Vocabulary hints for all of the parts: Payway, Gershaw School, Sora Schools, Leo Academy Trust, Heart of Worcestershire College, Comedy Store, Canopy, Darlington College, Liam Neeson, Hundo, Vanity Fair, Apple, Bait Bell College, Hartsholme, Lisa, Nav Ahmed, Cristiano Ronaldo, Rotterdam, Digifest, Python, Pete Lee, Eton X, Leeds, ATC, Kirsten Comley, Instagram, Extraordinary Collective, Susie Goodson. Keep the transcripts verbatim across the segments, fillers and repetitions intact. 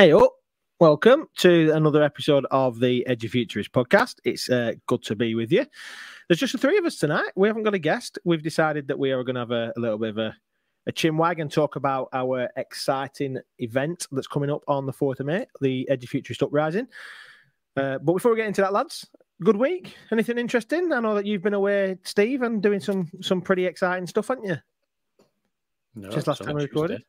Hey up, welcome to another episode of the Edufuturists podcast. It's uh, good to be with you. There's just the three of us tonight. We haven't got a guest. We've decided that we are going to have a, a little bit of a, a chinwag and talk about our exciting event that's coming up on the fourth of May, the Edufuturists Uprising. Uh, but before we get into that, lads, good week. Anything interesting? I know that you've been away, Steve, and doing some some pretty exciting stuff, haven't you? No, just last time we recorded.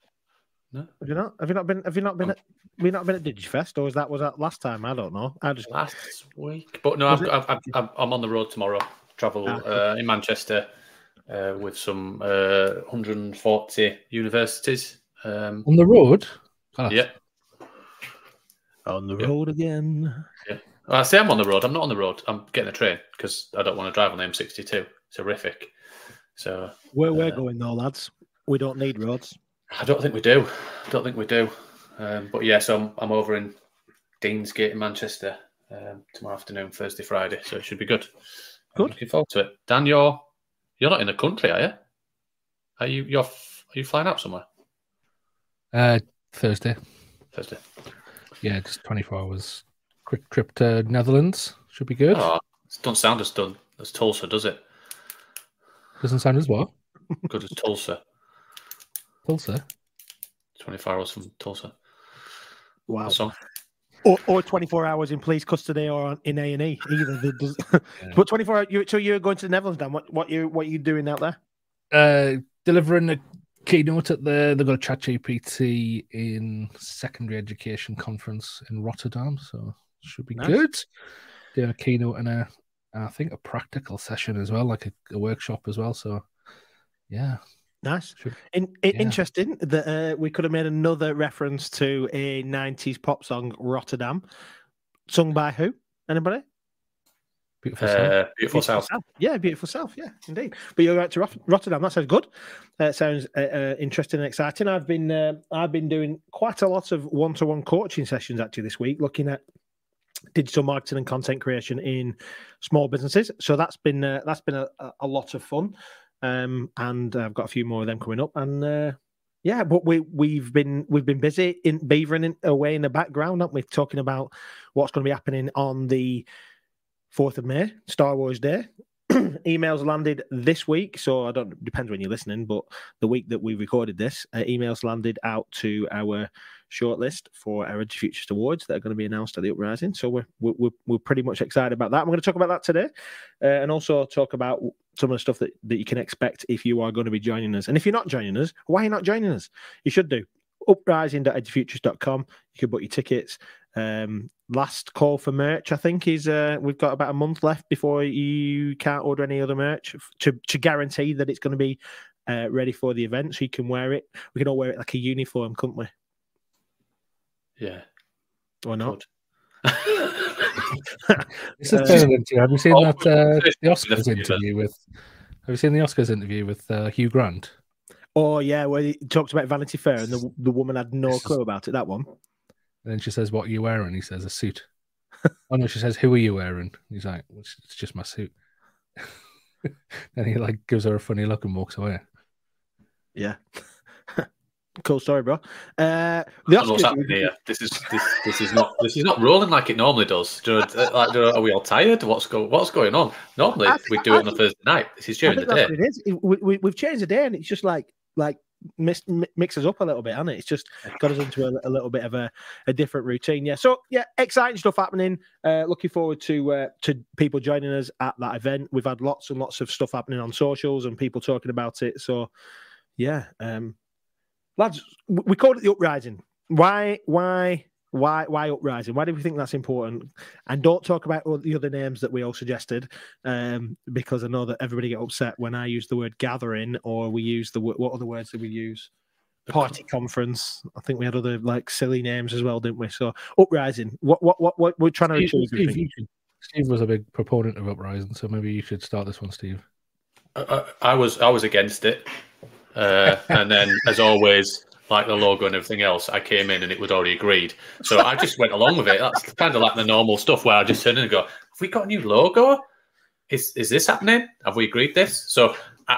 No. Have you not? Have you not been? Have you not been? At, have you not been at Digifest, or was that was that last time? I don't know. I just last week, but no, I've, I've, I've, I'm on the road tomorrow. Travel ah, uh, in Manchester uh, with some uh, one hundred forty universities. Um, on the road. Class. Yeah. On the road yeah. again. Yeah. Well, I say I'm on the road. I'm not on the road. I'm getting a train because I don't want to drive on the M sixty-two. It's horrific. So where we're uh, going though, lads, we don't need roads. I don't think we do. I don't think we do. Um, but yeah, so I'm, I'm over in Deansgate in Manchester um, tomorrow afternoon, Thursday, Friday. So it should be good. Good. I'm looking forward to it. Dan, you're you're not in the country, are you? Are you you're are you flying out somewhere? Uh, Thursday. Thursday. Yeah, just twenty-four hours. Quick trip to Netherlands should be good. Oh, it doesn't sound as done as Tulsa, does it? Doesn't sound as what? Good as Tulsa. Tulsa, twenty-four hours from Tulsa. Wow. Or, or twenty-four hours in police custody or in A and E. Either. Yeah. But twenty-four hours. You, so you're going to the Netherlands, Dan? What what you what are you doing out there? Uh, delivering a keynote at the they've got a ChatGPT in secondary education conference in Rotterdam. So should be nice. Good. Doing a keynote and a I think a practical session as well, like a, a workshop as well. So yeah. Nice. In, in, yeah. Interesting that uh, we could have made another reference to a nineties pop song, Rotterdam, sung by who? Anybody? Beautiful uh, South. Beautiful, Beautiful South. South. Yeah, Beautiful South. Yeah, indeed. But you're right to Rotterdam. That sounds good. That uh, sounds uh, uh, interesting and exciting. I've been uh, I've been doing quite a lot of one-to-one coaching sessions actually this week, looking at digital marketing and content creation in small businesses. So that's been uh, that's been a, a lot of fun. Um, and I've got a few more of them coming up, and uh, yeah, but we we've been we've been busy in beavering in, away in the background, aren't we? Talking about what's going to be happening on the fourth of May, Star Wars Day. Emails landed this week, so I don't depends when you're listening, but the week that we recorded this, uh, emails landed out to our shortlist for our Edufuturists Awards that are going to be announced at the Uprising. So we're we're we're pretty much excited about that. We're going to talk about that today, uh, and also talk about some of the stuff that, that you can expect if you are going to be joining us. And if you're not joining us, why are you not joining us? You should do. uprising dot edufuturists dot com. You can book your tickets. Um, last call for merch, I think, is uh, we've got about a month left before you can't order any other merch to, to guarantee that it's going to be uh, ready for the event, so you can wear it. We can all wear it like a uniform, couldn't we? Yeah. Or not? This is uh, have you seen oh, that uh, the Oscars interview with? Have you seen the Oscars interview with uh, Hugh Grant? Oh yeah, where he talked about Vanity Fair and the the woman had no this clue is... about it. That one. And then she says, "What are you wearing?" He says, "A suit." Oh no, she says, "Who are you wearing?" He's like, well, "It's just my suit." And he like gives her a funny look and walks away. Yeah. Cool story, bro. Uh, the Oscars, what's happening here? This is this, this is not this is not rolling like it normally does. Do, like, do, are we all tired? What's go What's going on? Normally think, we do I it on think, a Thursday night. This is during the day. It is. We, we, we've changed the day, and it's just like like mix, mixes up a little bit, hasn't it? It's just got us into a, a little bit of a, a different routine. Yeah. So yeah, exciting stuff happening. Uh, looking forward to uh, to people joining us at that event. We've had lots and lots of stuff happening on socials and people talking about it. So yeah. Um, Lads, we called it the Uprising. Why, why, why, why Uprising? Why do we think that's important? And don't talk about all the other names that we all suggested, um, because I know that everybody get upset when I use the word gathering, or we use the what other words did we use? Party conference. I think we had other like silly names as well, didn't we? So Uprising. What, what, what, what we're trying to Steve, achieve. Steve, Steve was a big proponent of Uprising, so maybe you should start this one, Steve. I, I, I was, I was against it. Uh, and then, as always, like the logo and everything else, I came in and it was already agreed. So I just went along with it. That's kind of like the normal stuff where I just turn in and go, have we got a new logo? Is is this happening? Have we agreed this? So I,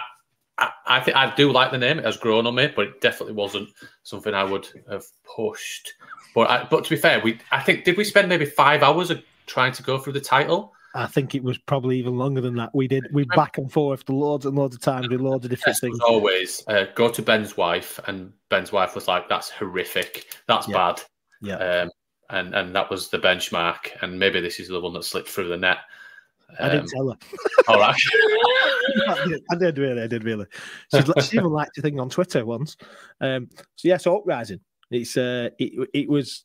I, I think I do like the name. It has grown on me, but it definitely wasn't something I would have pushed. But I, but to be fair, we I think did we spend maybe five hours of trying to go through the title? I think it was probably even longer than that. We did we back and forth for loads and loads of time, did loads of different yes, things. As always, uh, go to Ben's wife, and Ben's wife was like, "That's horrific. That's yeah. bad." Yeah. Um, and and that was the benchmark, and maybe this is the one that slipped through the net. I didn't um, tell her. All right. I, did, I did really, I did really. She's, she even liked a thing on Twitter once. Um, so yeah, so Uprising. It's uh, it it was.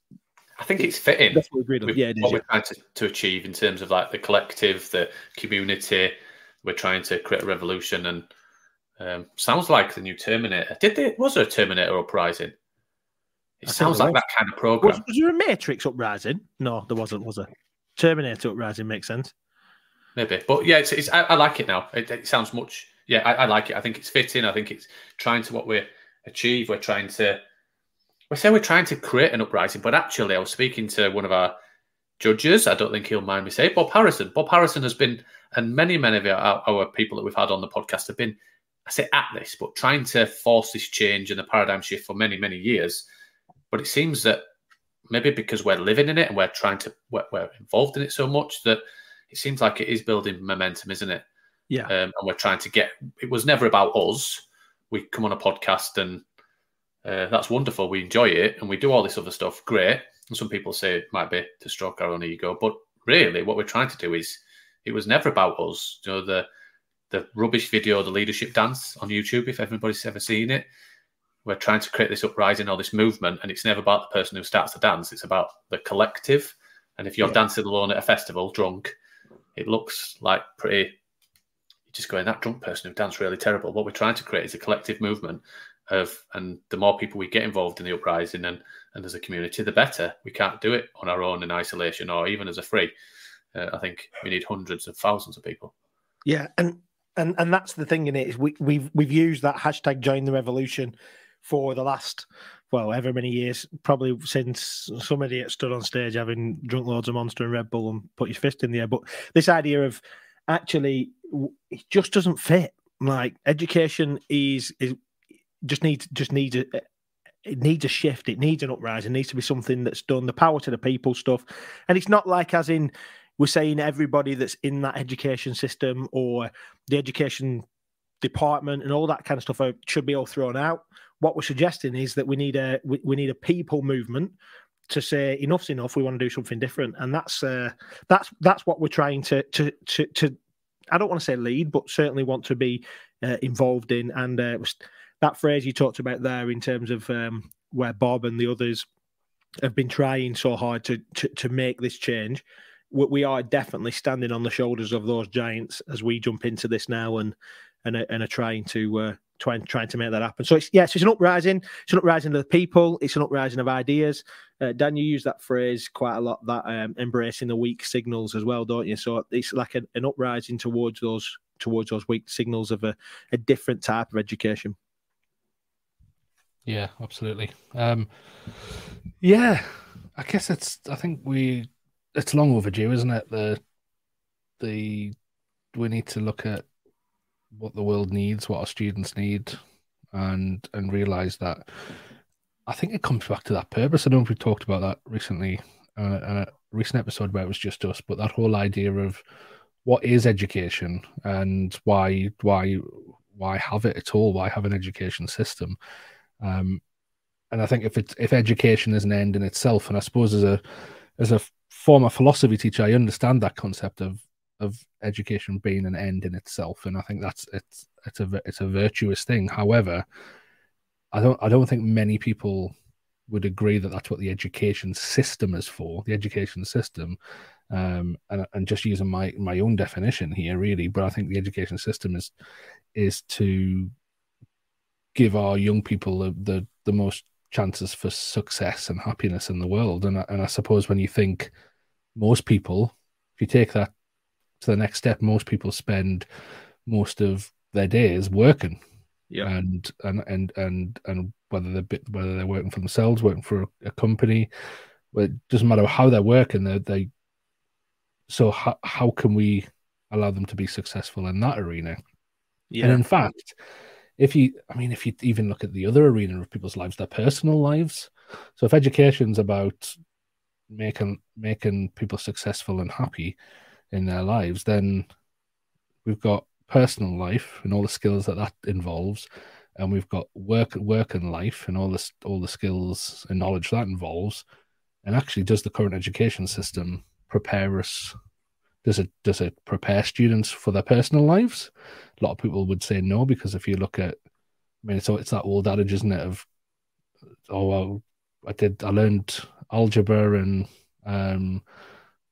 I think it's fitting. That's what we agreed yeah, it is, what yeah. we're trying to, to achieve in terms of like the collective, the community. We're trying to create a revolution, and um, sounds like the new Terminator. Did they? Was there a Terminator Uprising? It I sounds like was. that kind of program. Was, was there a Matrix Uprising? No, there wasn't. Was there? Terminator Uprising makes sense. Maybe, but yeah, it's, it's I, I like it now. It, it sounds much, yeah, I, I like it. I think it's fitting. I think it's trying to what we achieve. We're trying to, we say we're trying to create an uprising, but actually, I was speaking to one of our judges. I don't think he'll mind me saying, Bob Harrison. Bob Harrison has been, and many, many of our, our people that we've had on the podcast have been, I say at this, but trying to force this change and the paradigm shift for many, many years. But it seems that maybe because we're living in it and we're trying to, we're, we're involved in it so much that. It seems like it is building momentum, isn't it? Yeah. Um, and we're trying to get... It was never about us. We come on a podcast and uh, that's wonderful. We enjoy it and we do all this other stuff. Great. And some people say it might be to stroke our own ego. But really, what we're trying to do is... It was never about us. You know, the the rubbish video, the leadership dance on YouTube, if everybody's ever seen it. We're trying to create this uprising or this movement, and it's never about the person who starts the dance. It's about the collective. And if you're yeah. dancing alone at a festival, drunk... It looks like pretty, you're just going, that drunk person who danced really terrible. What we're trying to create is a collective movement of, and the more people we get involved in the uprising and, and as a community, the better. We can't do it on our own in isolation or even as a free. Uh, I think we need hundreds of thousands of people. Yeah, and and and that's the thing in it is we, we've, we've used that hashtag join the revolution for the last, well, ever many years, probably since some idiot stood on stage having drunk loads of Monster and Red Bull and put his fist in the air. But this idea of actually, it just doesn't fit. Like education is, is just needs just needs a it needs a shift. It needs an uprising. It needs to be something that's done. The power to the people stuff, and it's not like as in we're saying everybody that's in that education system or the education department and all that kind of stuff should be all thrown out. What we're suggesting is that we need a we, we need a people movement to say enough's enough. We want to do something different, and that's uh, that's that's what we're trying to to to. to I don't want to say lead, but certainly want to be uh, involved in. And uh, that phrase you talked about there, in terms of um, where Bob and the others have been trying so hard to to, to make this change. We are definitely standing on the shoulders of those giants as we jump into this now and and and are trying to uh, trying trying to make that happen. So it's yes, yeah, so it's an uprising. It's an uprising of the people. It's an uprising of ideas. Uh, Dan, you use that phrase quite a lot. That um, embracing the weak signals as well, don't you? So it's like an, an uprising towards those towards those weak signals of a, a different type of education. Yeah, absolutely. Um, yeah, I guess it's. I think we. It's long overdue, isn't it? The the we need to look at what the world needs, what our students need, and and realise that I think it comes back to that purpose. I don't know if we talked about that recently uh, in a recent episode where it was just us, but that whole idea of what is education and why why why have it at all? Why have an education system? Um, and I think if it's if education is an end in itself, and I suppose as a as a former philosophy teacher, I understand that concept of of education being an end in itself, and I think that's it's it's a it's a virtuous thing. However, I don't I don't think many people would agree that that's what the education system is for. The education system, um, and and just using my my own definition here, really, but I think the education system is is to give our young people the the, the most chances for success and happiness in the world. And and I suppose when you think most people, if you take that to the next step, most people spend most of their days working. Yeah. And, and and and and whether they're whether they're working for themselves, working for a, a company, it doesn't matter how they're working. They they. So how how can we allow them to be successful in that arena? Yeah. And in fact, if you, I mean, if you even look at the other arena of people's lives, their personal lives. So if education's about making making people successful and happy in their lives, then we've got personal life and all the skills that that involves, and we've got work work and life and all this all the skills and knowledge that involves. And actually, does the current education system prepare us? Does it does it prepare students for their personal lives? A lot of people would say no, because if you look at, I mean, it's it's that old adage, isn't it? Of oh, I, I did I learned algebra and um,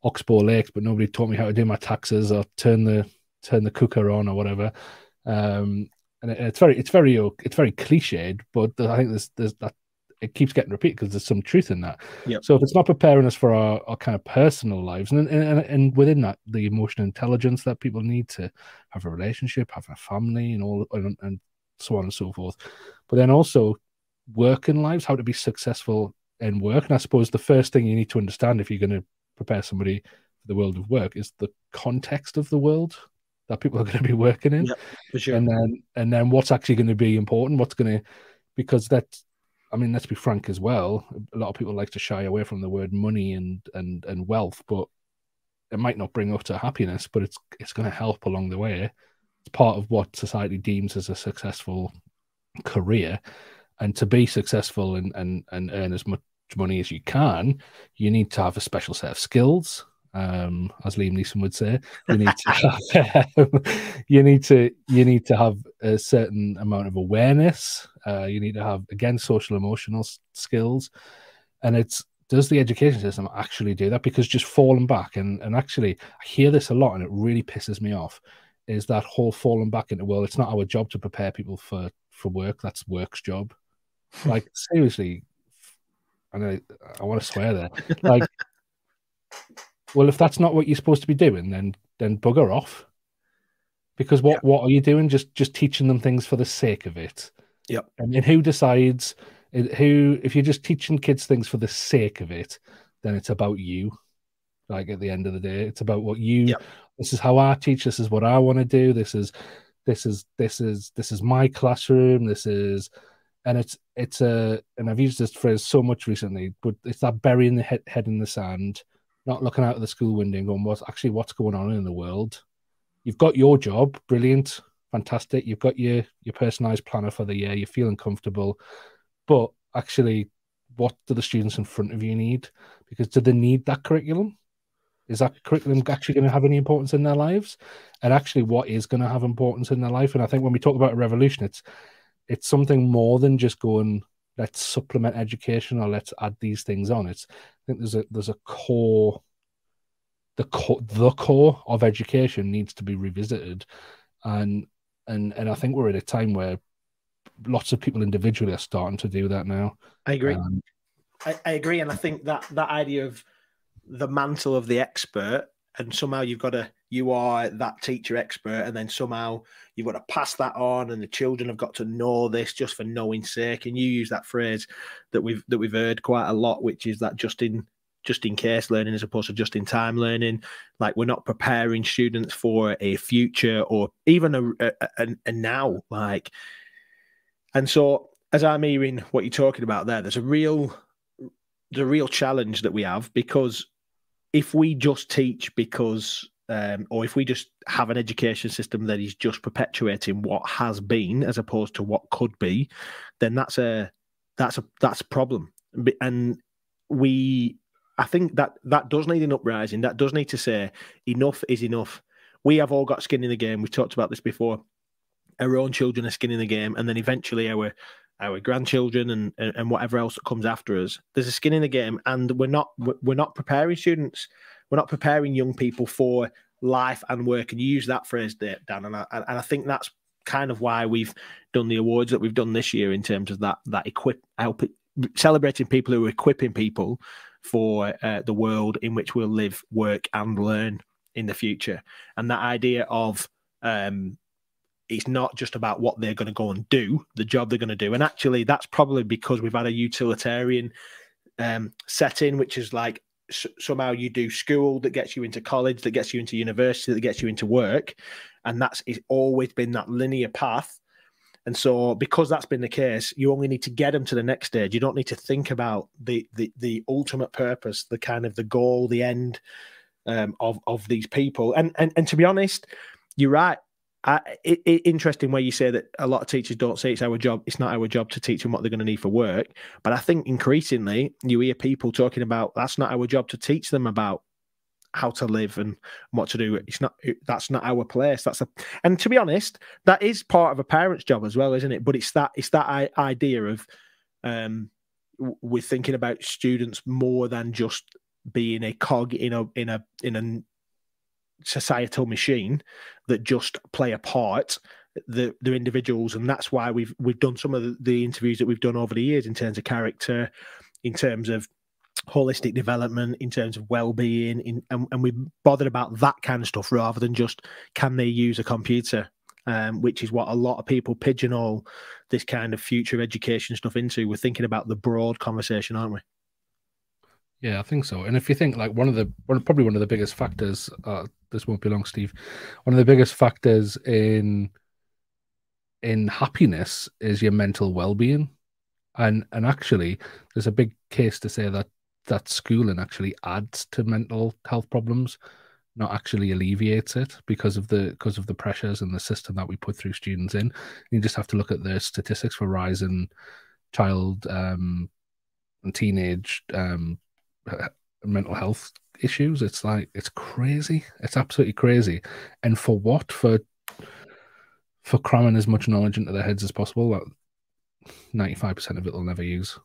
Oxbow Lakes, but nobody taught me how to do my taxes or turn the turn the cooker on or whatever. Um, and it, it's very it's very it's very cliched, but I think there's there's that it keeps getting repeated because there's some truth in that. Yep. So if it's not preparing us for our, our kind of personal lives, and, and and within that, the emotional intelligence that people need to have a relationship, have a family, and all and, and so on and so forth. But then also working lives, how to be successful in work. And I suppose the first thing you need to understand if you're going to prepare somebody for the world of work is the context of the world that people are going to be working in. Yep, for sure. And then and then what's actually going to be important, what's going to, because that's, I mean, let's be frank as well. A lot of people like to shy away from the word money and and and wealth, but it might not bring up to happiness, but it's it's going to help along the way. It's part of what society deems as a successful career, and to be successful and and and earn as much money as you can, you need to have a special set of skills. Um, as Liam Neeson would say, you need to have, you need to you need to have a certain amount of awareness. Uh, you need to have, again, social emotional skills, and it's does the education system actually do that? Because just falling back and and actually I hear this a lot, and it really pisses me off. Is that whole falling back into, well, it's not our job to prepare people for for work. That's work's job. Like seriously, and I I want to swear there. Like. Well, if that's not what you're supposed to be doing, then then bugger off. Because what, yeah. what are you doing? Just just teaching them things for the sake of it. Yeah. And, and who decides? Who, if you're just teaching kids things for the sake of it, then it's about you. Like at the end of the day, it's about what you. Yeah. This is how I teach. This is what I want to do. This is, this is this is this is my classroom. This is, and it's it's a and I've used this phrase so much recently, but it's that burying the head, head in the sand. Not looking out of the school window and going, what's actually what's going on in the world? You've got your job, brilliant, fantastic. You've got your your personalized planner for the year. You're feeling comfortable, but actually, what do the students in front of you need? Because do they need that curriculum? Is that curriculum actually going to have any importance in their lives? And actually, what is going to have importance in their life? And I think when we talk about a revolution, it's it's something more than just going, let's supplement education or let's add these things on. It's I think there's a there's a core the core the core of education needs to be revisited. And and and I think we're at a time where lots of people individually are starting to do that now. I agree. Um, I, I agree. And I think that that idea of the mantle of the expert, and somehow you've got to you are that teacher expert, and then somehow you've got to pass that on, and the children have got to know this just for knowing's sake. And you use that phrase that we've that we've heard quite a lot, which is that just in just in case learning as opposed to just in time learning. Like we're not preparing students for a future or even a a, a, a now. Like, and so as I'm hearing what you're talking about there, there's a real there's a real challenge that we have, because if we just teach because Um, or if we just have an education system that is just perpetuating what has been as opposed to what could be, then that's a that's a that's a problem. And we, I think that that does need an uprising. That does need to say enough is enough. We have all got skin in the game. We've talked about this before. Our own children are skin in the game, and then eventually our our grandchildren and and, and whatever else that comes after us. There's a skin in the game, and we're not we're not preparing students. We're not preparing young people for life and work. And you use that phrase there, Dan. And I, and I think that's kind of why we've done the awards that we've done this year in terms of that, that equip, help, celebrating people who are equipping people for uh, the world in which we'll live, work and learn in the future. And that idea of um, it's not just about what they're going to go and do, the job they're going to do. And actually that's probably because we've had a utilitarian um, setting, which is like, somehow you do school that gets you into college, that gets you into university, that gets you into work. And that's it's always been that linear path. And so because that's been the case, you only need to get them to the next stage. You don't need to think about the the, the ultimate purpose, the kind of the goal, the end um, of, of these people. And, and, and to be honest, you're right. I, it, it, interesting where you say that a lot of teachers don't say it's our job. It's not our job to teach them what they're going to need for work. But I think increasingly you hear people talking about that's not our job to teach them about how to live and what to do. It's not, it, that's not our place. That's a, and to be honest, that is part of a parent's job as well, isn't it? But it's that, it's that idea of um, we're thinking about students more than just being a cog in a, in a, in a, societal machine that just play a part, the the individuals. And that's why we've we've done some of the, the interviews that we've done over the years in terms of character, in terms of holistic development, in terms of well-being, in and, and we've bothered about that kind of stuff rather than just can they use a computer, um which is what a lot of people pigeonhole this kind of future education stuff into. We're thinking about the broad conversation, aren't we? Yeah, I think so. And if you think, like, one of the one, probably one of the biggest factors, uh, this won't be long, Steve, one of the biggest factors in in happiness is your mental well-being. And and actually, there's a big case to say that that schooling actually adds to mental health problems, not actually alleviates it, because of the because of the pressures and the system that we put through students in. And you just have to look at the statistics for rise in child um, and teenage um mental health issues. It's like, it's crazy. It's absolutely crazy. And for what? For for cramming as much knowledge into their heads as possible that ninety-five percent of it they'll never use.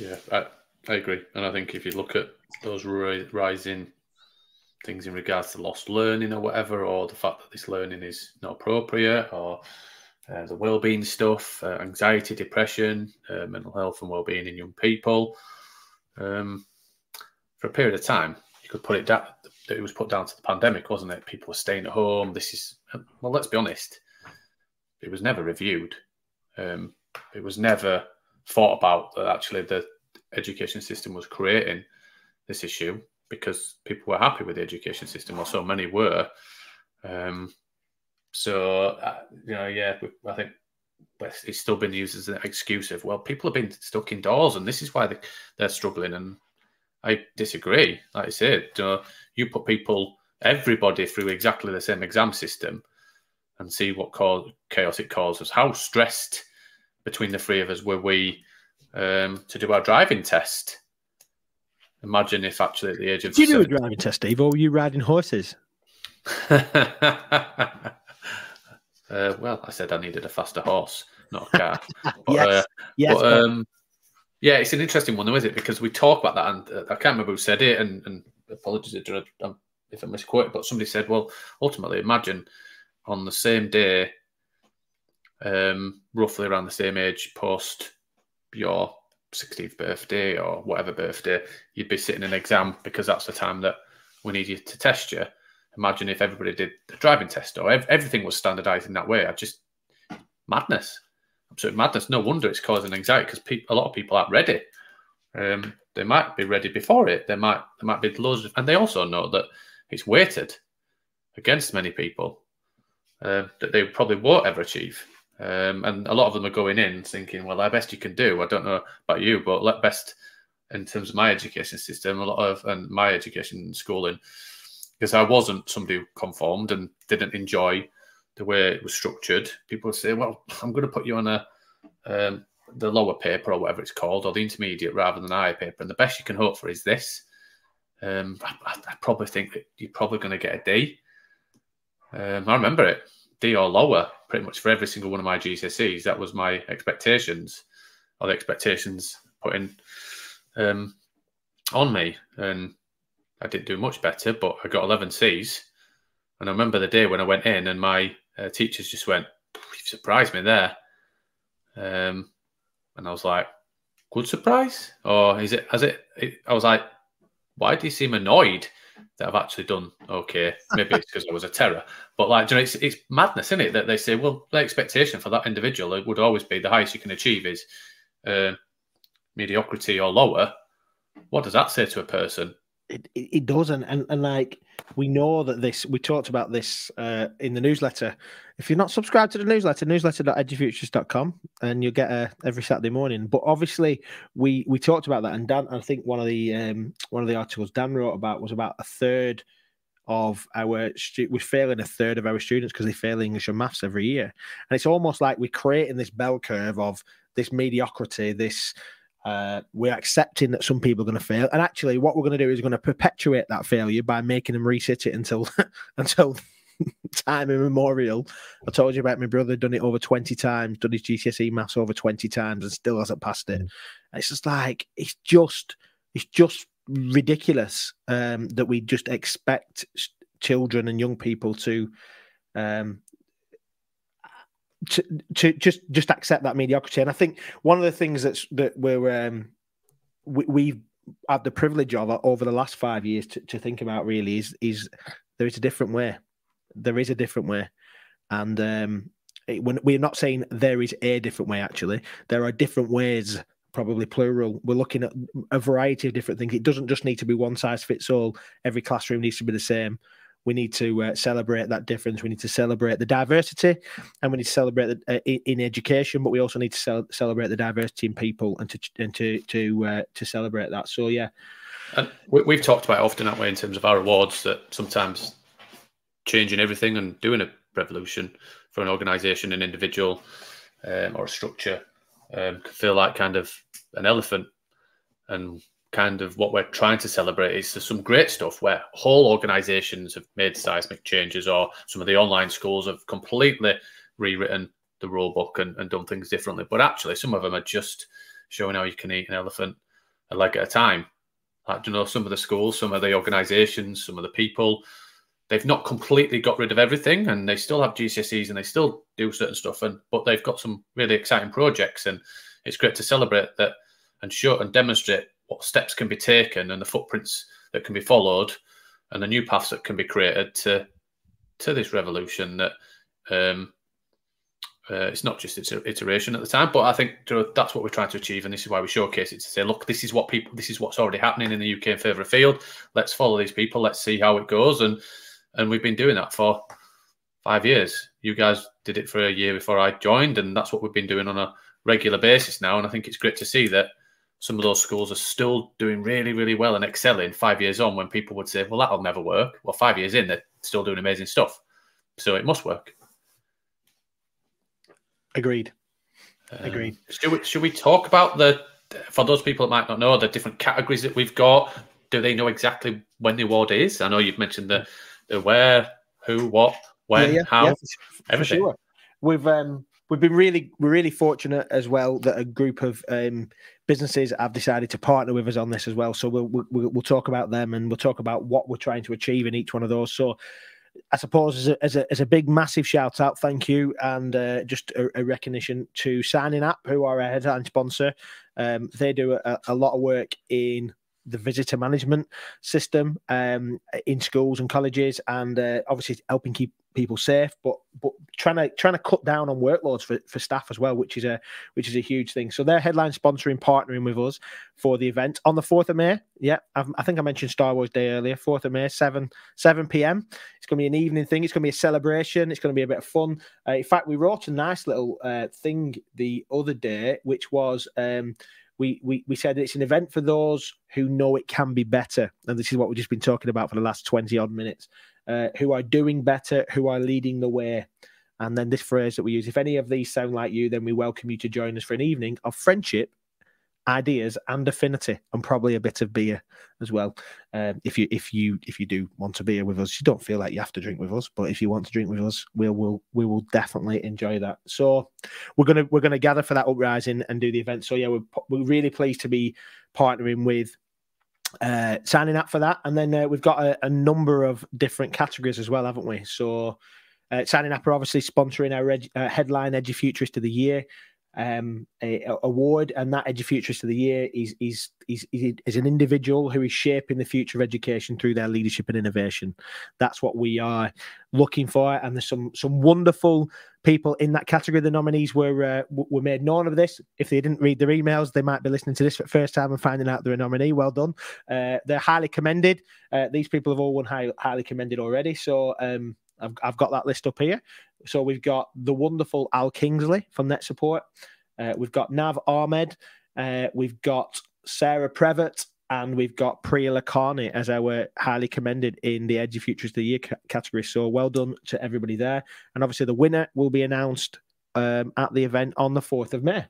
Yeah, I, I agree. And I think if you look at those rising things in regards to lost learning or whatever, or the fact that this learning is not appropriate, or Uh, the well-being stuff, uh, anxiety, depression, uh, mental health and well-being in young people. Um, for a period of time, you could put it down, it was put down to the pandemic, wasn't it? People were staying at home. This is, well, let's be honest, it was never reviewed. Um, it was never thought about that actually the education system was creating this issue because people were happy with the education system, or so many were. Um So, uh, you know, yeah, I think it's still been used as an excuse of, well, people have been stuck indoors and this is why they, they're struggling. And I disagree. Like I said, you know, you put people, everybody through exactly the same exam system and see what cause, chaos it causes. How stressed between the three of us were we um, to do our driving test? Imagine if actually at the age of... Did you do a driving test, Steve, or were you riding horses? Uh, well, I said I needed a faster horse, not a car. But, yes, uh, yes. But, um, yeah, it's an interesting one, though, is it? Because we talk about that, and uh, I can't remember who said it, and, and apologies if I misquote it, but somebody said, well, ultimately, imagine on the same day, um, roughly around the same age, post your sixteenth birthday or whatever birthday, you'd be sitting an exam because that's the time that we need you to test you. Imagine if everybody did the driving test or ev everything was standardised in that way. I just, madness, absolute madness. No wonder it's causing anxiety because pe a lot of people aren't ready. Um, they might be ready before it. There might there might be loads of, and they also know that it's weighted against many people uh, that they probably won't ever achieve. Um, and a lot of them are going in thinking, well, the best you can do. I don't know about you, but let best in terms of my education system, a lot of and my education schooling. Because I wasn't somebody who conformed and didn't enjoy the way it was structured. People would say, well, I'm going to put you on a um, the lower paper or whatever it's called, or the intermediate rather than higher paper, and the best you can hope for is this. Um, I, I probably think that you're probably going to get a D. Um, I remember it, D or lower, pretty much for every single one of my G C S Es. That was my expectations, or the expectations put in um, on me. And I didn't do much better, but I got eleven Cs. And I remember the day when I went in and my uh, teachers just went, you've surprised me there. Um, and I was like, good surprise? Or is it, has it, it, I was like, why do you seem annoyed that I've actually done okay? Maybe it's because I was a terror. But like, you know, it's, it's madness, isn't it? That they say, well, the expectation for that individual, it would always be the highest you can achieve is uh, mediocrity or lower. What does that say to a person? It, it, it doesn't. And, and like, we know that this, we talked about this uh, in the newsletter. If you're not subscribed to the newsletter, newsletter dot edufuturists dot com, and you'll get a, every Saturday morning. But obviously we, we talked about that. And Dan, I think one of the, um, one of the articles Dan wrote about was about a third of our students, we're failing a third of our students because they fail English and maths every year. And it's almost like we're creating this bell curve of this mediocrity, this, Uh, we're accepting that some people are going to fail, and actually, what we're going to do is we're going to perpetuate that failure by making them resit it until until time immemorial. I told you about my brother done it over twenty times, done his G C S E maths over twenty times, and still hasn't passed it. And it's just like it's just it's just ridiculous um, that we just expect children and young people to. Um, To, to just just accept that mediocrity. And I think one of the things that's that we're um we, we've had the privilege of over the last five years to, to think about really is is there is a different way. There is a different way. And um it, when we're not saying there is a different way, actually there are different ways, probably plural. We're looking at a variety of different things. It doesn't just need to be one size fits all. Every classroom needs to be the same. We need to uh, celebrate that difference. We need to celebrate the diversity, and we need to celebrate the, uh, in, in education. But we also need to ce celebrate the diversity in people, and to and to to uh, to celebrate that. So yeah, and we, we've talked about it often that way in terms of our awards, that sometimes changing everything and doing a revolution for an organisation, an individual, um, or a structure um, can feel like kind of an elephant. And kind of what we're trying to celebrate is some great stuff where whole organisations have made seismic changes, or some of the online schools have completely rewritten the rule book and, and done things differently. But actually, some of them are just showing how you can eat an elephant a leg at a time. Like, you know, some of the schools, some of the organisations, some of the people, they've not completely got rid of everything, and they still have G C S Es and they still do certain stuff, and but they've got some really exciting projects, and it's great to celebrate that and show and demonstrate what steps can be taken and the footprints that can be followed and the new paths that can be created to to this revolution that um, uh, it's not just its iteration at the time. But I think that's what we're trying to achieve, and this is why we showcase it, to say, look, this is what people, this is what's already happening in the U K and further afield. Let's follow these people. Let's see how it goes. And and we've been doing that for five years. You guys did it for a year before I joined, and that's what we've been doing on a regular basis now. And I think it's great to see that some of those schools are still doing really, really well and excelling five years on, when people would say, well, that'll never work. Well, five years in, they're still doing amazing stuff. So it must work. Agreed. Um, Agreed. Should we, should we talk about the, for those people that might not know, the different categories that we've got? Do they know exactly when the award is? I know you've mentioned the, the where, who, what, when, yeah, yeah, how, yeah, for, everything. For sure. We've, um, We've been really, we're really fortunate as well that a group of um, businesses have decided to partner with us on this as well. So we'll, we'll we'll talk about them, and we'll talk about what we're trying to achieve in each one of those. So I suppose as a, as a, as a big, massive shout out, thank you, and uh, just a, a recognition to Signing App, who are our headline sponsor. Um, they do a, a lot of work in the visitor management system um, in schools and colleges, and uh, obviously helping keep people safe, but but trying to trying to cut down on workloads for, for staff as well, which is a which is a huge thing. So they're headline sponsoring, partnering with us for the event on the fourth of May. Yeah, I've, I think I mentioned Star Wars Day earlier. Fourth of May, seven p m It's going to be an evening thing. It's going to be a celebration. It's going to be a bit of fun. Uh, in fact, we wrote a nice little uh, thing the other day, which was um, we we we said it's an event for those who know it can be better, and this is what we've just been talking about for the last twenty odd minutes. Uh, who are doing better, who are leading the way. And then this phrase that we use, if any of these sound like you, then we welcome you to join us for an evening of friendship, ideas and affinity, and probably a bit of beer as well. Um, if you if you if you do want a beer with us, you don't feel like you have to drink with us, but if you want to drink with us, we'll we'll we will definitely enjoy that. So we're gonna we're gonna gather for that uprising and do the event. So yeah, we're we're really pleased to be partnering with uh Signing Up for that. And then uh, we've got a, a number of different categories as well, haven't we? So uh, Signing Up are obviously sponsoring our uh, headline Edufuturist of the year. um, a, a award, and that Edufuturist of the Year is is is is an individual who is shaping the future of education through their leadership and innovation. That's what we are looking for, and there's some some wonderful people in that category. The nominees were uh, were made known of this. If they didn't read their emails, they might be listening to this for the first time and finding out they're a nominee. Well done. Uh, they're highly commended. Uh, these people have all won high, highly commended already. So um, I've, I've got that list up here. So we've got the wonderful Al Kingsley from NetSupport. Uh, we've got Nav Ahmed. Uh, we've got Sarah Prevett. And we've got Priya Lakhani as our highly commended in the Edufuturists of the Year category. So well done to everybody there. And obviously the winner will be announced um, at the event on the fourth of May.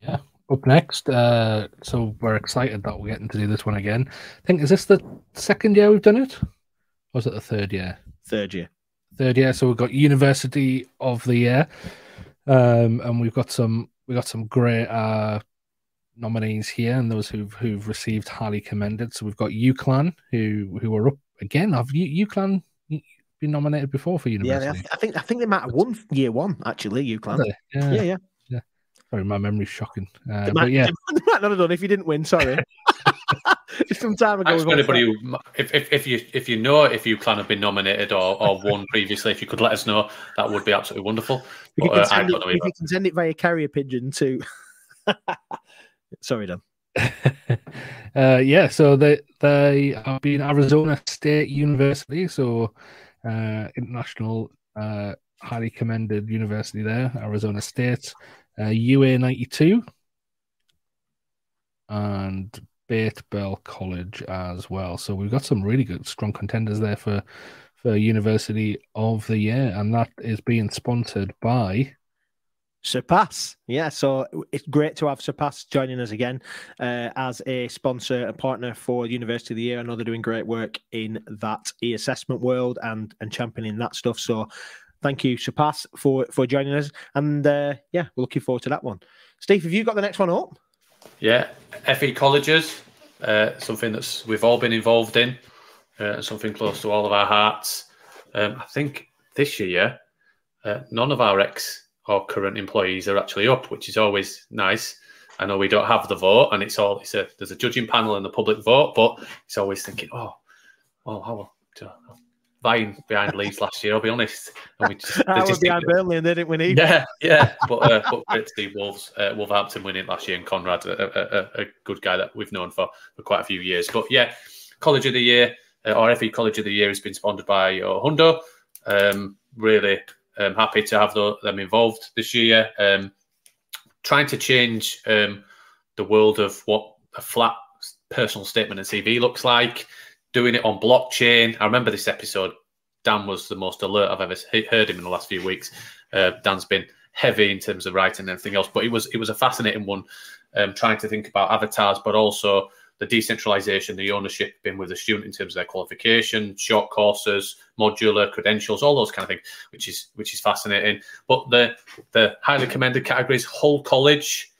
Yeah. Up next, uh, so we're excited that we're getting to do this one again. I think, is this the second year we've done it? Or is it the third year? Third year. Third year. So we've got University of the Year. Um, and we've got some, we've got some great... Uh, nominees here, and those who've who've received highly commended. So we've got UCLan, who who are up again. Have you UCLan been nominated before for university? Yeah, I, th I think I think they might have won year one actually. UCLan, yeah. yeah, yeah, yeah. Sorry, my memory's shocking. Uh, they might, but yeah, they might not have done if you didn't win. Sorry, just some time ago. Anybody who, if, if if you if you know if UCLan have been nominated or or won previously, if you could let us know, that would be absolutely wonderful. If you, but, can, uh, send it, if you can send it via carrier pigeon to. Sorry, Dan. uh, yeah, so they they have been Arizona State University, so uh, international uh, highly commended university there, Arizona State, uh, U A ninety-two, and Bait Bell College as well. So we've got some really good, strong contenders there for for University of the Year, and that is being sponsored by Surpass. Yeah, so it's great to have Surpass joining us again uh, as a sponsor and partner for University of the Year. I know they're doing great work in that e-assessment world and and championing that stuff. So thank you, Surpass, for for joining us. And uh, yeah, we're looking forward to that one. Steve, have you got the next one up? Yeah, F E colleges, uh, something that's we've all been involved in, uh, something close to all of our hearts. Um, I think this year, uh, none of our ex or current employees are actually up, which is always nice. I know we don't have the vote, and it's all it's a there's a judging panel and the public vote, but it's always thinking, oh, well, how will Vine behind Leeds last year? I'll be honest, and we just, I was just behind Burnley and they didn't win either. Yeah, yeah, but uh, but great to see Wolves, uh, Wolverhampton winning last year, and Conrad, a, a, a good guy that we've known for for quite a few years. But yeah, College of the Year, uh, or F E College of the Year, has been sponsored by Hundo. Um, really. I'm happy to have them involved this year. Um, trying to change um, the world of what a flat personal statement and C V looks like, doing it on blockchain. I remember this episode, Dan was the most alert I've ever heard him in the last few weeks. Uh, Dan's been heavy in terms of writing and everything else, but it was, it was a fascinating one, um, trying to think about avatars, but also the decentralization, the ownership being with the student in terms of their qualification, short courses, modular credentials, all those kind of things, which is which is fascinating. But the the highly commended categories, whole college,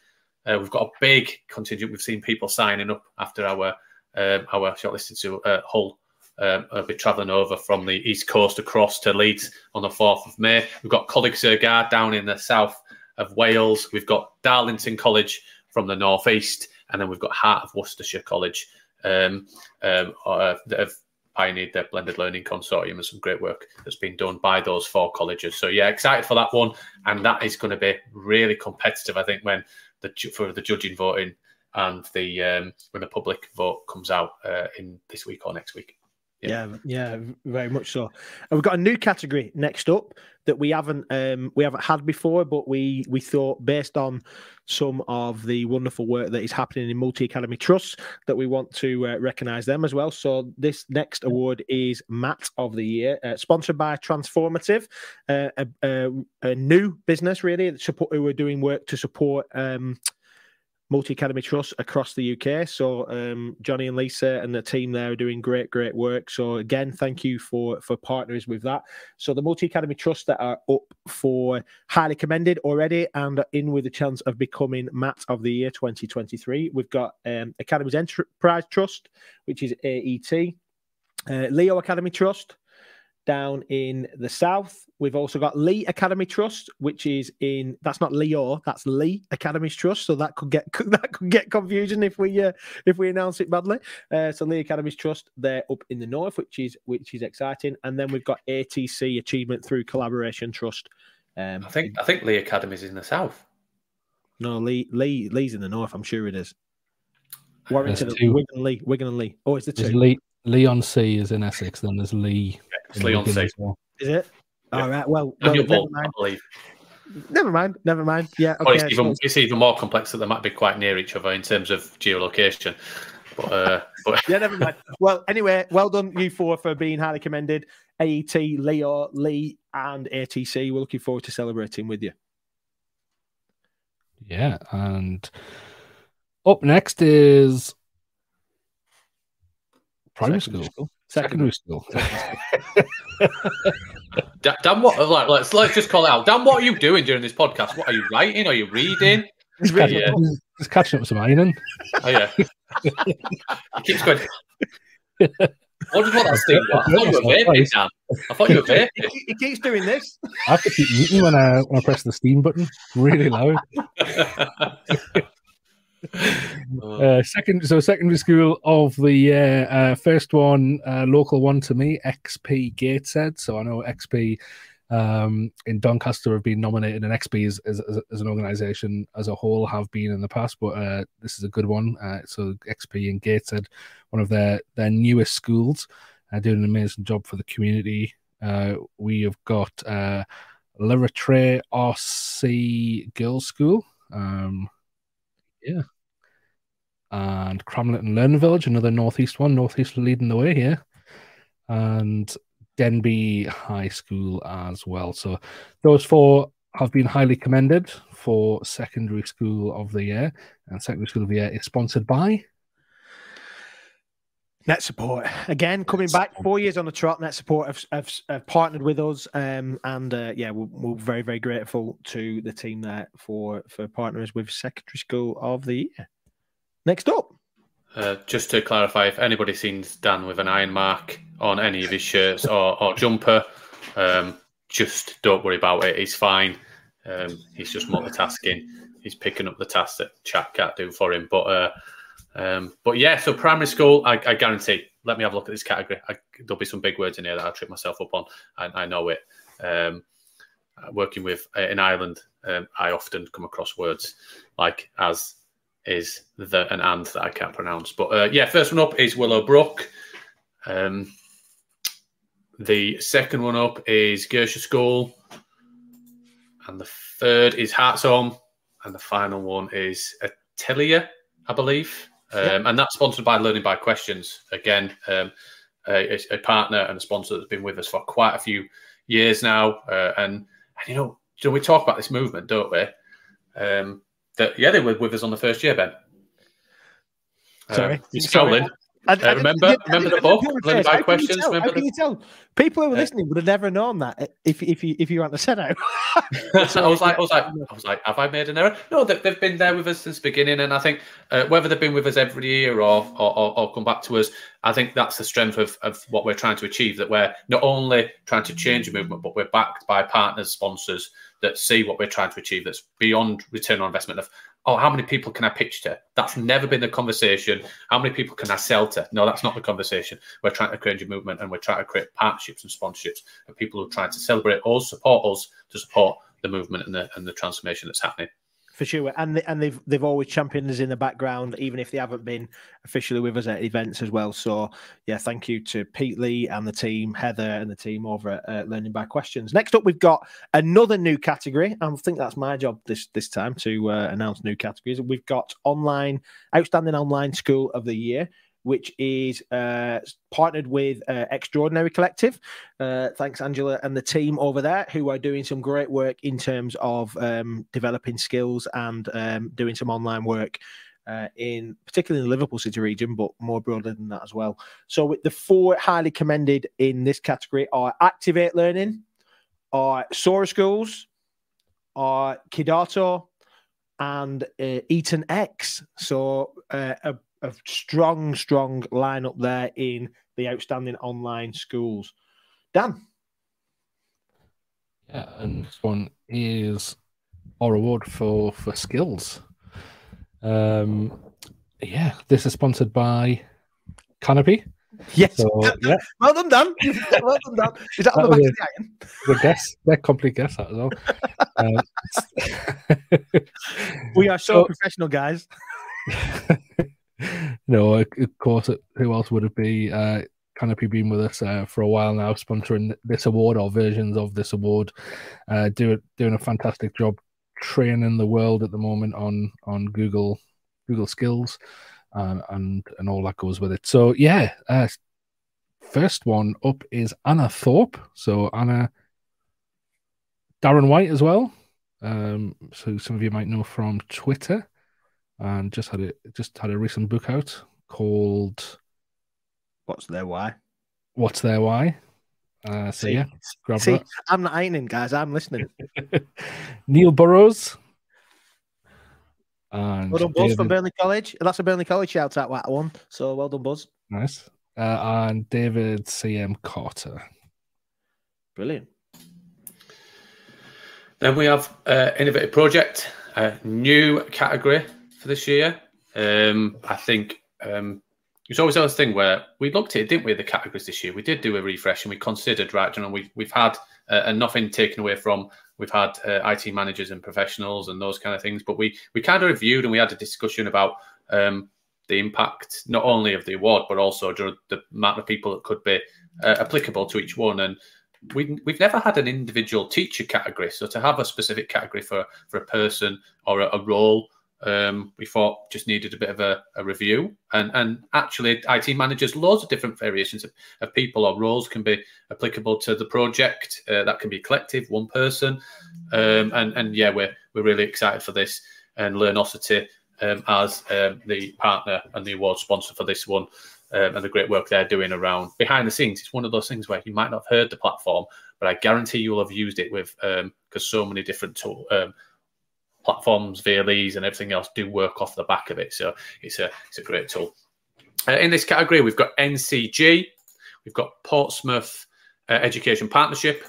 uh, we've got a big contingent. We've seen people signing up after our um, our shortlisted to uh, Hull. Um, I'll be travelling over from the East Coast across to Leeds on the fourth of May. We've got Coleg Sergar down in the south of Wales. We've got Darlington College from the northeast. And then we've got Heart of Worcestershire College um, um, uh, that have pioneered their blended learning consortium, and some great work that's been done by those four colleges. So yeah, excited for that one. And that is going to be really competitive, I think, when the for the judging voting and the um, when the public vote comes out uh, in this week or next week. Yeah. yeah, yeah, very much so. And we've got a new category next up that we haven't um, we haven't had before, but we we thought, based on some of the wonderful work that is happening in Multi Academy Trust, that we want to uh, recognise them as well. So this next award is Mat of the Year, uh, sponsored by Transformative, uh, a, a, a new business really support who are doing work to support. Um, Multi Academy Trust across the U K. So um, Johnny and Lisa and the team there are doing great, great work. So again, thank you for for partners with that. So the Multi Academy Trust that are up for highly commended already and are in with a chance of becoming Mat of the Year twenty twenty-three. We've got um, Academies Enterprise Trust, which is A E T, uh, Leo Academy Trust, down in the south. We've also got Lee Academy Trust, which is in, that's not Leo, that's Lee Academy Trust. So that could get that could get confusing if we uh, if we announce it badly. Uh, so Lee Academy Trust, they're up in the north, which is which is exciting. And then we've got A T C, Achievement Through Collaboration Trust. Um, I think I think Lee Academy's in the south. No, Lee Lee Lee's in the north. I'm sure it is. Warrington, Wigan and Lee, Wigan and Lee. Oh, it's the two. Lee, Lee on Sea is in Essex. Then there's Lee. Yeah, Lee on Sea. Well. Is it? Yeah. All right. Well, well never, ball, mind. never mind. Never mind. Yeah. Okay, well, it's, even, it's even more complex that they might be quite near each other in terms of geolocation. But, uh, but... yeah, never mind. Well, anyway, well done you four for being highly commended. A E T, Leo, Lee, and A T C. We're looking forward to celebrating with you. Yeah, and up next is primary secondary school, secondary, secondary school. school. Dan, what? Like, let's let's just call it out. Dan, what are you doing during this podcast? What are you writing? Are you reading? He's catching, yeah. up, he's catching up some ironing. Oh yeah, he keeps going. What did what that thing was? I thought you were vaping, Dan. I thought you were vaping. He, he keeps doing this. I have to keep muting when I when I press the steam button really loud. uh, second, so secondary school of the year. Uh, uh, first one, uh, local one to me, X P Gateshead. So I know X P um, in Doncaster have been nominated, and X P is, is, as an organisation as a whole have been in the past, but uh, this is a good one. Uh, so X P in Gateshead, one of their, their newest schools, uh, doing an amazing job for the community. Uh, we have got uh, Leritre R C Girls School. Um, Yeah, and Cramlett and Learning Village, another northeast one. Northeast leading the way here, and Denby High School as well. So those four have been highly commended for secondary school of the year, and secondary school of the year is sponsored by NetSupport. Again, coming back four years on the trot, NetSupport have, have, have partnered with us, um, and uh, yeah, we're, we're very, very grateful to the team there for for partners with Secondary School of the Year. Next up, uh, just to clarify, if anybody sees Dan with an iron mark on any of his shirts or, or jumper, um, just don't worry about it. He's fine. Um, he's just multitasking. He's picking up the tasks that chat can't do for him, but. Uh, Um, but yeah, so primary school, I, I guarantee. Let me have a look at this category. I, there'll be some big words in here that I'll trip myself up on. I, I know it. Um, working with uh, in Ireland, um, I often come across words like as, is, the, and and that I can't pronounce. But uh, yeah, first one up is Willowbrook. Um, the second one up is Gershaw School. And the third is Hartsholme. And the final one is Atelier, I believe. Um, yep. And that's sponsored by Learning by Questions. Again, um, a, a partner and a sponsor that's been with us for quite a few years now. Uh, and, and you know, you know, we talk about this movement, don't we? Um, that yeah, they were with us on the first year, Ben. Um, Sorry, you're scrolling. I, I, uh, remember, I, I, remember I, I, the book. I, I, Learning by Questions. Tell, remember the... tell? People who were listening would have never known that if if you if you hadn't said it. So I was like, I was like, I was like, have I made an error? No, they've been there with us since the beginning, and I think uh, whether they've been with us every year or, or or come back to us, I think that's the strength of of what we're trying to achieve. That we're not only trying to change a movement, but we're backed by partners, sponsors that see what we're trying to achieve. That's beyond return on investment of. Oh, how many people can I pitch to? That's never been the conversation. How many people can I sell to? No, that's not the conversation. We're trying to create a movement, and we're trying to create partnerships and sponsorships and people who are trying to celebrate us, support us, to support the movement and the and the transformation that's happening. For sure, and the, and they've they've always championed us in the background, even if they haven't been officially with us at events as well. So yeah, thank you to Pete Lee and the team, Heather and the team over at uh, Learning by Questions. Next up, we've got another new category. I think that's my job this this time to uh, announce new categories. We've got online outstanding online school of the year, which is uh, partnered with uh, Extraordinary Collective. Uh, thanks, Angela, and the team over there, who are doing some great work in terms of um, developing skills and um, doing some online work, uh, in particularly in the Liverpool City region, but more broadly than that as well. So with the four highly commended in this category are Activate Learning, are Sora Schools, are Kidato, and uh, Eton X. So uh, a A strong, strong lineup there in the outstanding online schools. Dan, Yeah, and this one is our award for for skills. Um, yeah, this is sponsored by Canopy. Yes. So, yeah. Well done, Dan. Well done, Dan. Is that, that on the back a, of the iron? The guess, the complete guess, that as well. Um, we are so, so professional, guys. No, of course, who else would it be? Uh, Canopy been with us uh, for a while now, sponsoring this award or versions of this award. Uh, do, doing a fantastic job training the world at the moment on on Google Google Skills. And, and and all that goes with it. So yeah, uh, first one up is Anna Thorpe. So Anna, Darren White as well. Um, so some of you might know from Twitter, and just had a just had a recent book out called "What's Their Why." What's Their Why? Uh, so see, yeah, grab see, that. I'm not ironing, guys. I'm listening. Neil Burrows. And well done, Buzz, David... from Burnley College. That's a Burnley College shout out, that one. So well done, Buzz. Nice. Uh, and David C M Carter. Brilliant. Then we have uh, Innovative Project, a new category for this year. Um, I think um, it's always this thing where we looked at it, didn't we, the categories this year? We did do a refresh and we considered, right, you know, we've, we've had uh, and nothing taken away from. We've had uh, I T managers and professionals and those kind of things, but we we kind of reviewed and we had a discussion about um, the impact not only of the award but also the amount of people that could be uh, applicable to each one. And we we've never had an individual teacher category, so to have a specific category for for a person or a, a role, um, we thought just needed a bit of a, a review. And and actually, I T managers, loads of different variations of, of people or roles can be applicable to the project. Uh, that can be collective, one person. Um, and, and yeah, we're, we're really excited for this. And Learnosity um, as um, the partner and the award sponsor for this one, um, and the great work they're doing around behind the scenes. It's one of those things where you might not have heard the platform, but I guarantee you'll have used it with, because um, so many different tools, um, platforms, V L Es and everything else do work off the back of it. So it's a it's a great tool. Uh, in this category, we've got N C G, we've got Portsmouth uh, Education Partnership,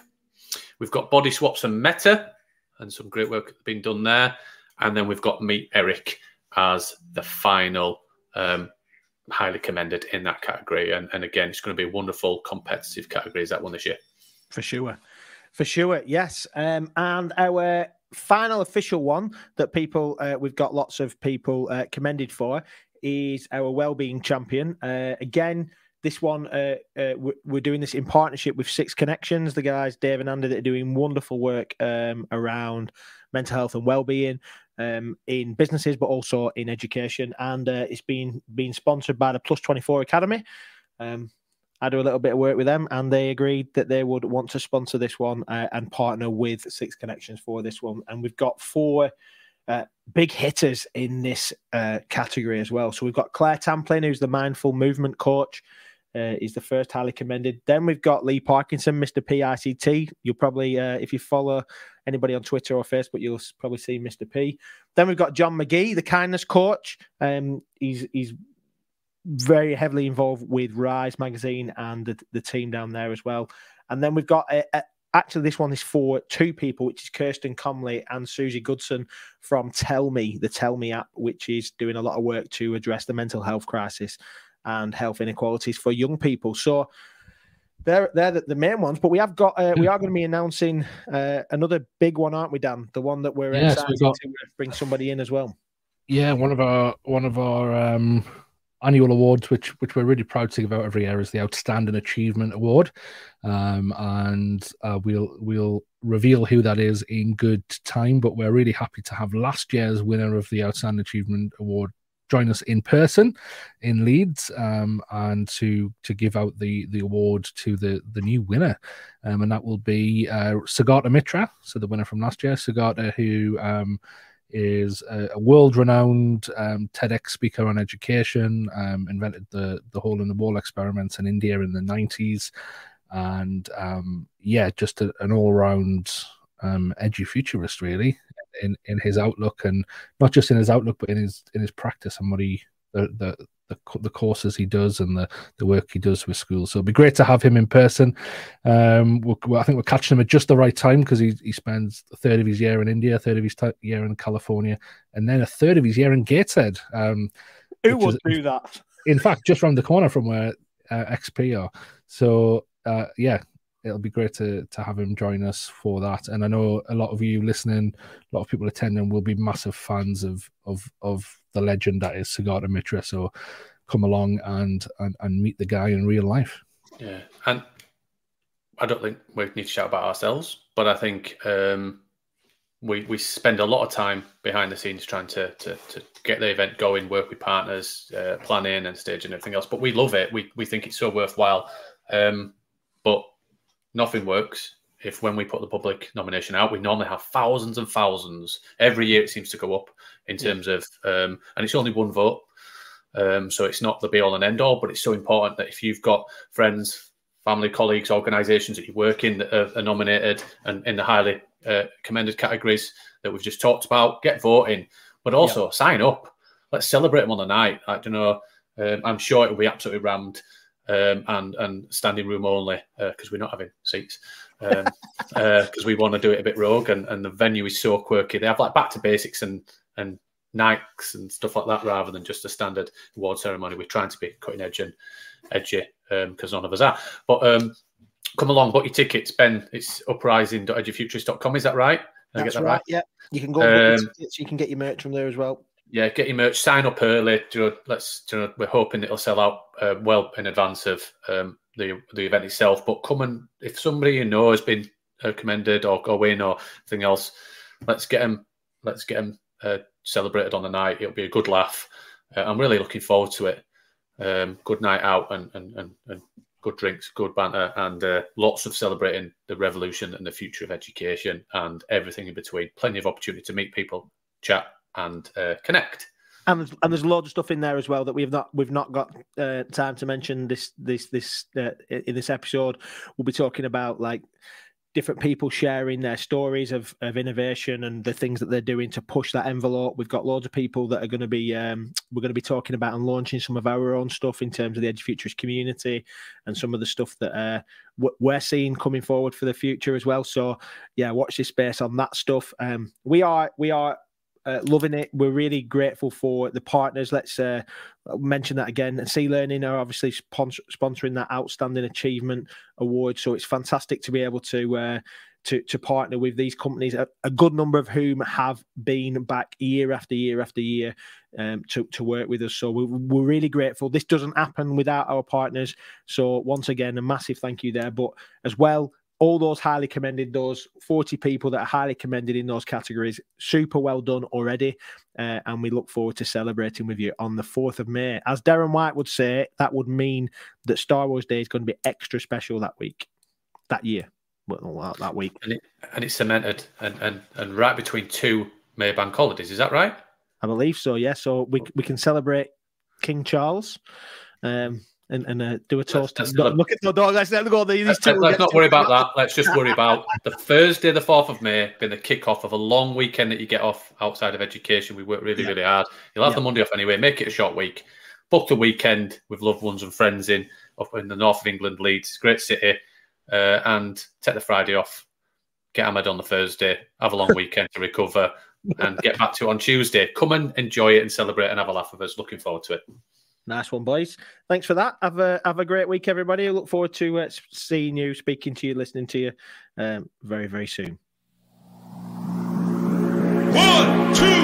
we've got Body Swaps and Meta, and some great work being done there. And then we've got Meet Eric as the final, um, highly commended in that category. And, and again, it's going to be a wonderful competitive category, is that one this year? For sure. For sure, yes. Um, and our final official one that people uh, we've got lots of people uh, commended for is our wellbeing champion. Uh, again, this one uh, uh, we're doing this in partnership with Six Connections, the guys Dave and Andy that are doing wonderful work um, around mental health and wellbeing um, in businesses, but also in education. And uh, it's been being sponsored by the Plus twenty-four Academy. Um, I do a little bit of work with them, and they agreed that they would want to sponsor this one uh, and partner with Six Connections for this one. And we've got four uh, big hitters in this uh, category as well. So we've got Claire Tamplin, who's the mindful movement coach, uh, is the first highly commended. Then we've got Lee Parkinson, Mister P I C T. You'll probably, uh, if you follow anybody on Twitter or Facebook, you'll probably see Mister P. Then we've got John McGee, the kindness coach. Um, he's he's very heavily involved with Rise magazine and the, the team down there as well. And then we've got a, a, actually this one is for two people, which is Kirsten Comley and Susie Goodson from Tell Me, the Tell Me app, which is doing a lot of work to address the mental health crisis and health inequalities for young people. So they're they're the, the main ones, but we have got uh, we are going to be announcing uh, another big one, aren't we, Dan? The one that we're yes, excited got... to bring somebody in as well. Yeah, one of our one of our. Um... annual awards, which which we're really proud to give out every year, is the Outstanding Achievement Award, um, and uh, we'll we'll reveal who that is in good time. But we're really happy to have last year's winner of the Outstanding Achievement Award join us in person in Leeds, um, and to to give out the the award to the the new winner, um, and that will be uh, Sagarta Mitra, so the winner from last year, Sagarta, who. Um, is a world-renowned um, TEDx speaker on education, um, invented the, the hole-in-the-wall experiments in India in the nineties, and, um, yeah, just a, an all-round um, edu-futurist, really, in, in his outlook, and not just in his outlook, but in his in his practice, somebody that, that, the, the courses he does and the, the work he does with schools. So it'd be great to have him in person. Um, we'll, we'll, I think we're catching him at just the right time, because he, he spends a third of his year in India, a third of his year in California, and then a third of his year in Gateshead. Um, Who would is, do that? In fact, just around the corner from where uh, X P are. So, uh, yeah, it'll be great to, to have him join us for that. And I know a lot of you listening, a lot of people attending will be massive fans of of of the legend that is Siddhartha Mitra. So come along and, and, and meet the guy in real life. Yeah, and I don't think we need to shout about ourselves, but I think um, we we spend a lot of time behind the scenes trying to to, to get the event going, work with partners, uh, planning and staging and everything else. But we love it. We, we think it's so worthwhile. Um, but nothing works if, when we put the public nomination out, we normally have thousands and thousands. Every year it seems to go up in terms yeah. of, um, and it's only one vote. Um, so it's not the be all and end all, but it's so important that if you've got friends, family, colleagues, organisations that you work in that are, are nominated and in the highly uh, commended categories that we've just talked about, get voting, but also yeah. sign up. Let's celebrate them on the night. I don't know. Um, I'm sure it'll be absolutely rammed. Um, and and standing room only, because uh, we're not having seats, because um, uh, we want to do it a bit rogue, and, and the venue is so quirky. They have like back to basics and and Nikes and stuff like that, rather than just a standard award ceremony. We're trying to be cutting edge and edgy, because um, none of us are. But um, come along, book your tickets, Ben. It's uprising dot edufuturists dot com. Is that right? Did I get that right? right? Yeah, you can go and book um, your tickets. You can get your merch from there as well. Yeah, get your merch. Sign up early. You know, let's. You know, we're hoping it'll sell out uh, well in advance of um, the the event itself. But come and if somebody you know has been uh, commended or go in or anything else, let's get them. Let's get them uh, celebrated on the night. It'll be a good laugh. Uh, I'm really looking forward to it. Um, good night out and and and, and good drinks, good banter, and uh, lots of celebrating the revolution and the future of education and everything in between. Plenty of opportunity to meet people, chat, and uh, connect. And there's, and there's loads of stuff in there as well that we've not we've not got uh, time to mention this this this uh, in this episode. We'll be talking about like different people sharing their stories of, of innovation and the things that they're doing to push that envelope. We've got loads of people that are going to be um, we're going to be talking about and launching some of our own stuff in terms of the Edufuturist community and some of the stuff that uh, we're seeing coming forward for the future as well. So yeah, watch this space on that stuff. Um, we are we are. Uh, loving it. We're really grateful for the partners. Let's uh, mention that again. And C Learning are obviously sponsor- sponsoring that Outstanding Achievement Award. So it's fantastic to be able to uh, to, to partner with these companies, a, a good number of whom have been back year after year after year um, to, to work with us. So we're, we're really grateful. This doesn't happen without our partners. So once again, a massive thank you there. But as well, all those highly commended, those forty people that are highly commended in those categories, super well done already. Uh, and we look forward to celebrating with you on the fourth of May. As Darren White would say, that would mean that Star Wars Day is going to be extra special that week, that year, well, that week. And, it, and it's cemented and, and, and right between two May bank holidays. Is that right? I believe so, yeah. So we we can celebrate King Charles. Um And, and uh, do a toast. Let's, let's look at the dog. Let's not worry about that. Let's just worry about the Thursday, the fourth of May, being the kickoff of a long weekend that you get off outside of education. We work really, yeah. really hard. You'll have yeah. the Monday off anyway. Make it a short week. Book the weekend with loved ones and friends in up in the north of England, Leeds, great city, uh, and take the Friday off. Get hammered on the Thursday. Have a long weekend to recover and get back to it on Tuesday. Come and enjoy it and celebrate and have a laugh with us. Looking forward to it. Nice one, boys. Thanks for that. Have a have a great week, everybody. I look forward to uh, seeing you, speaking to you, listening to you um, very, very soon. One, two.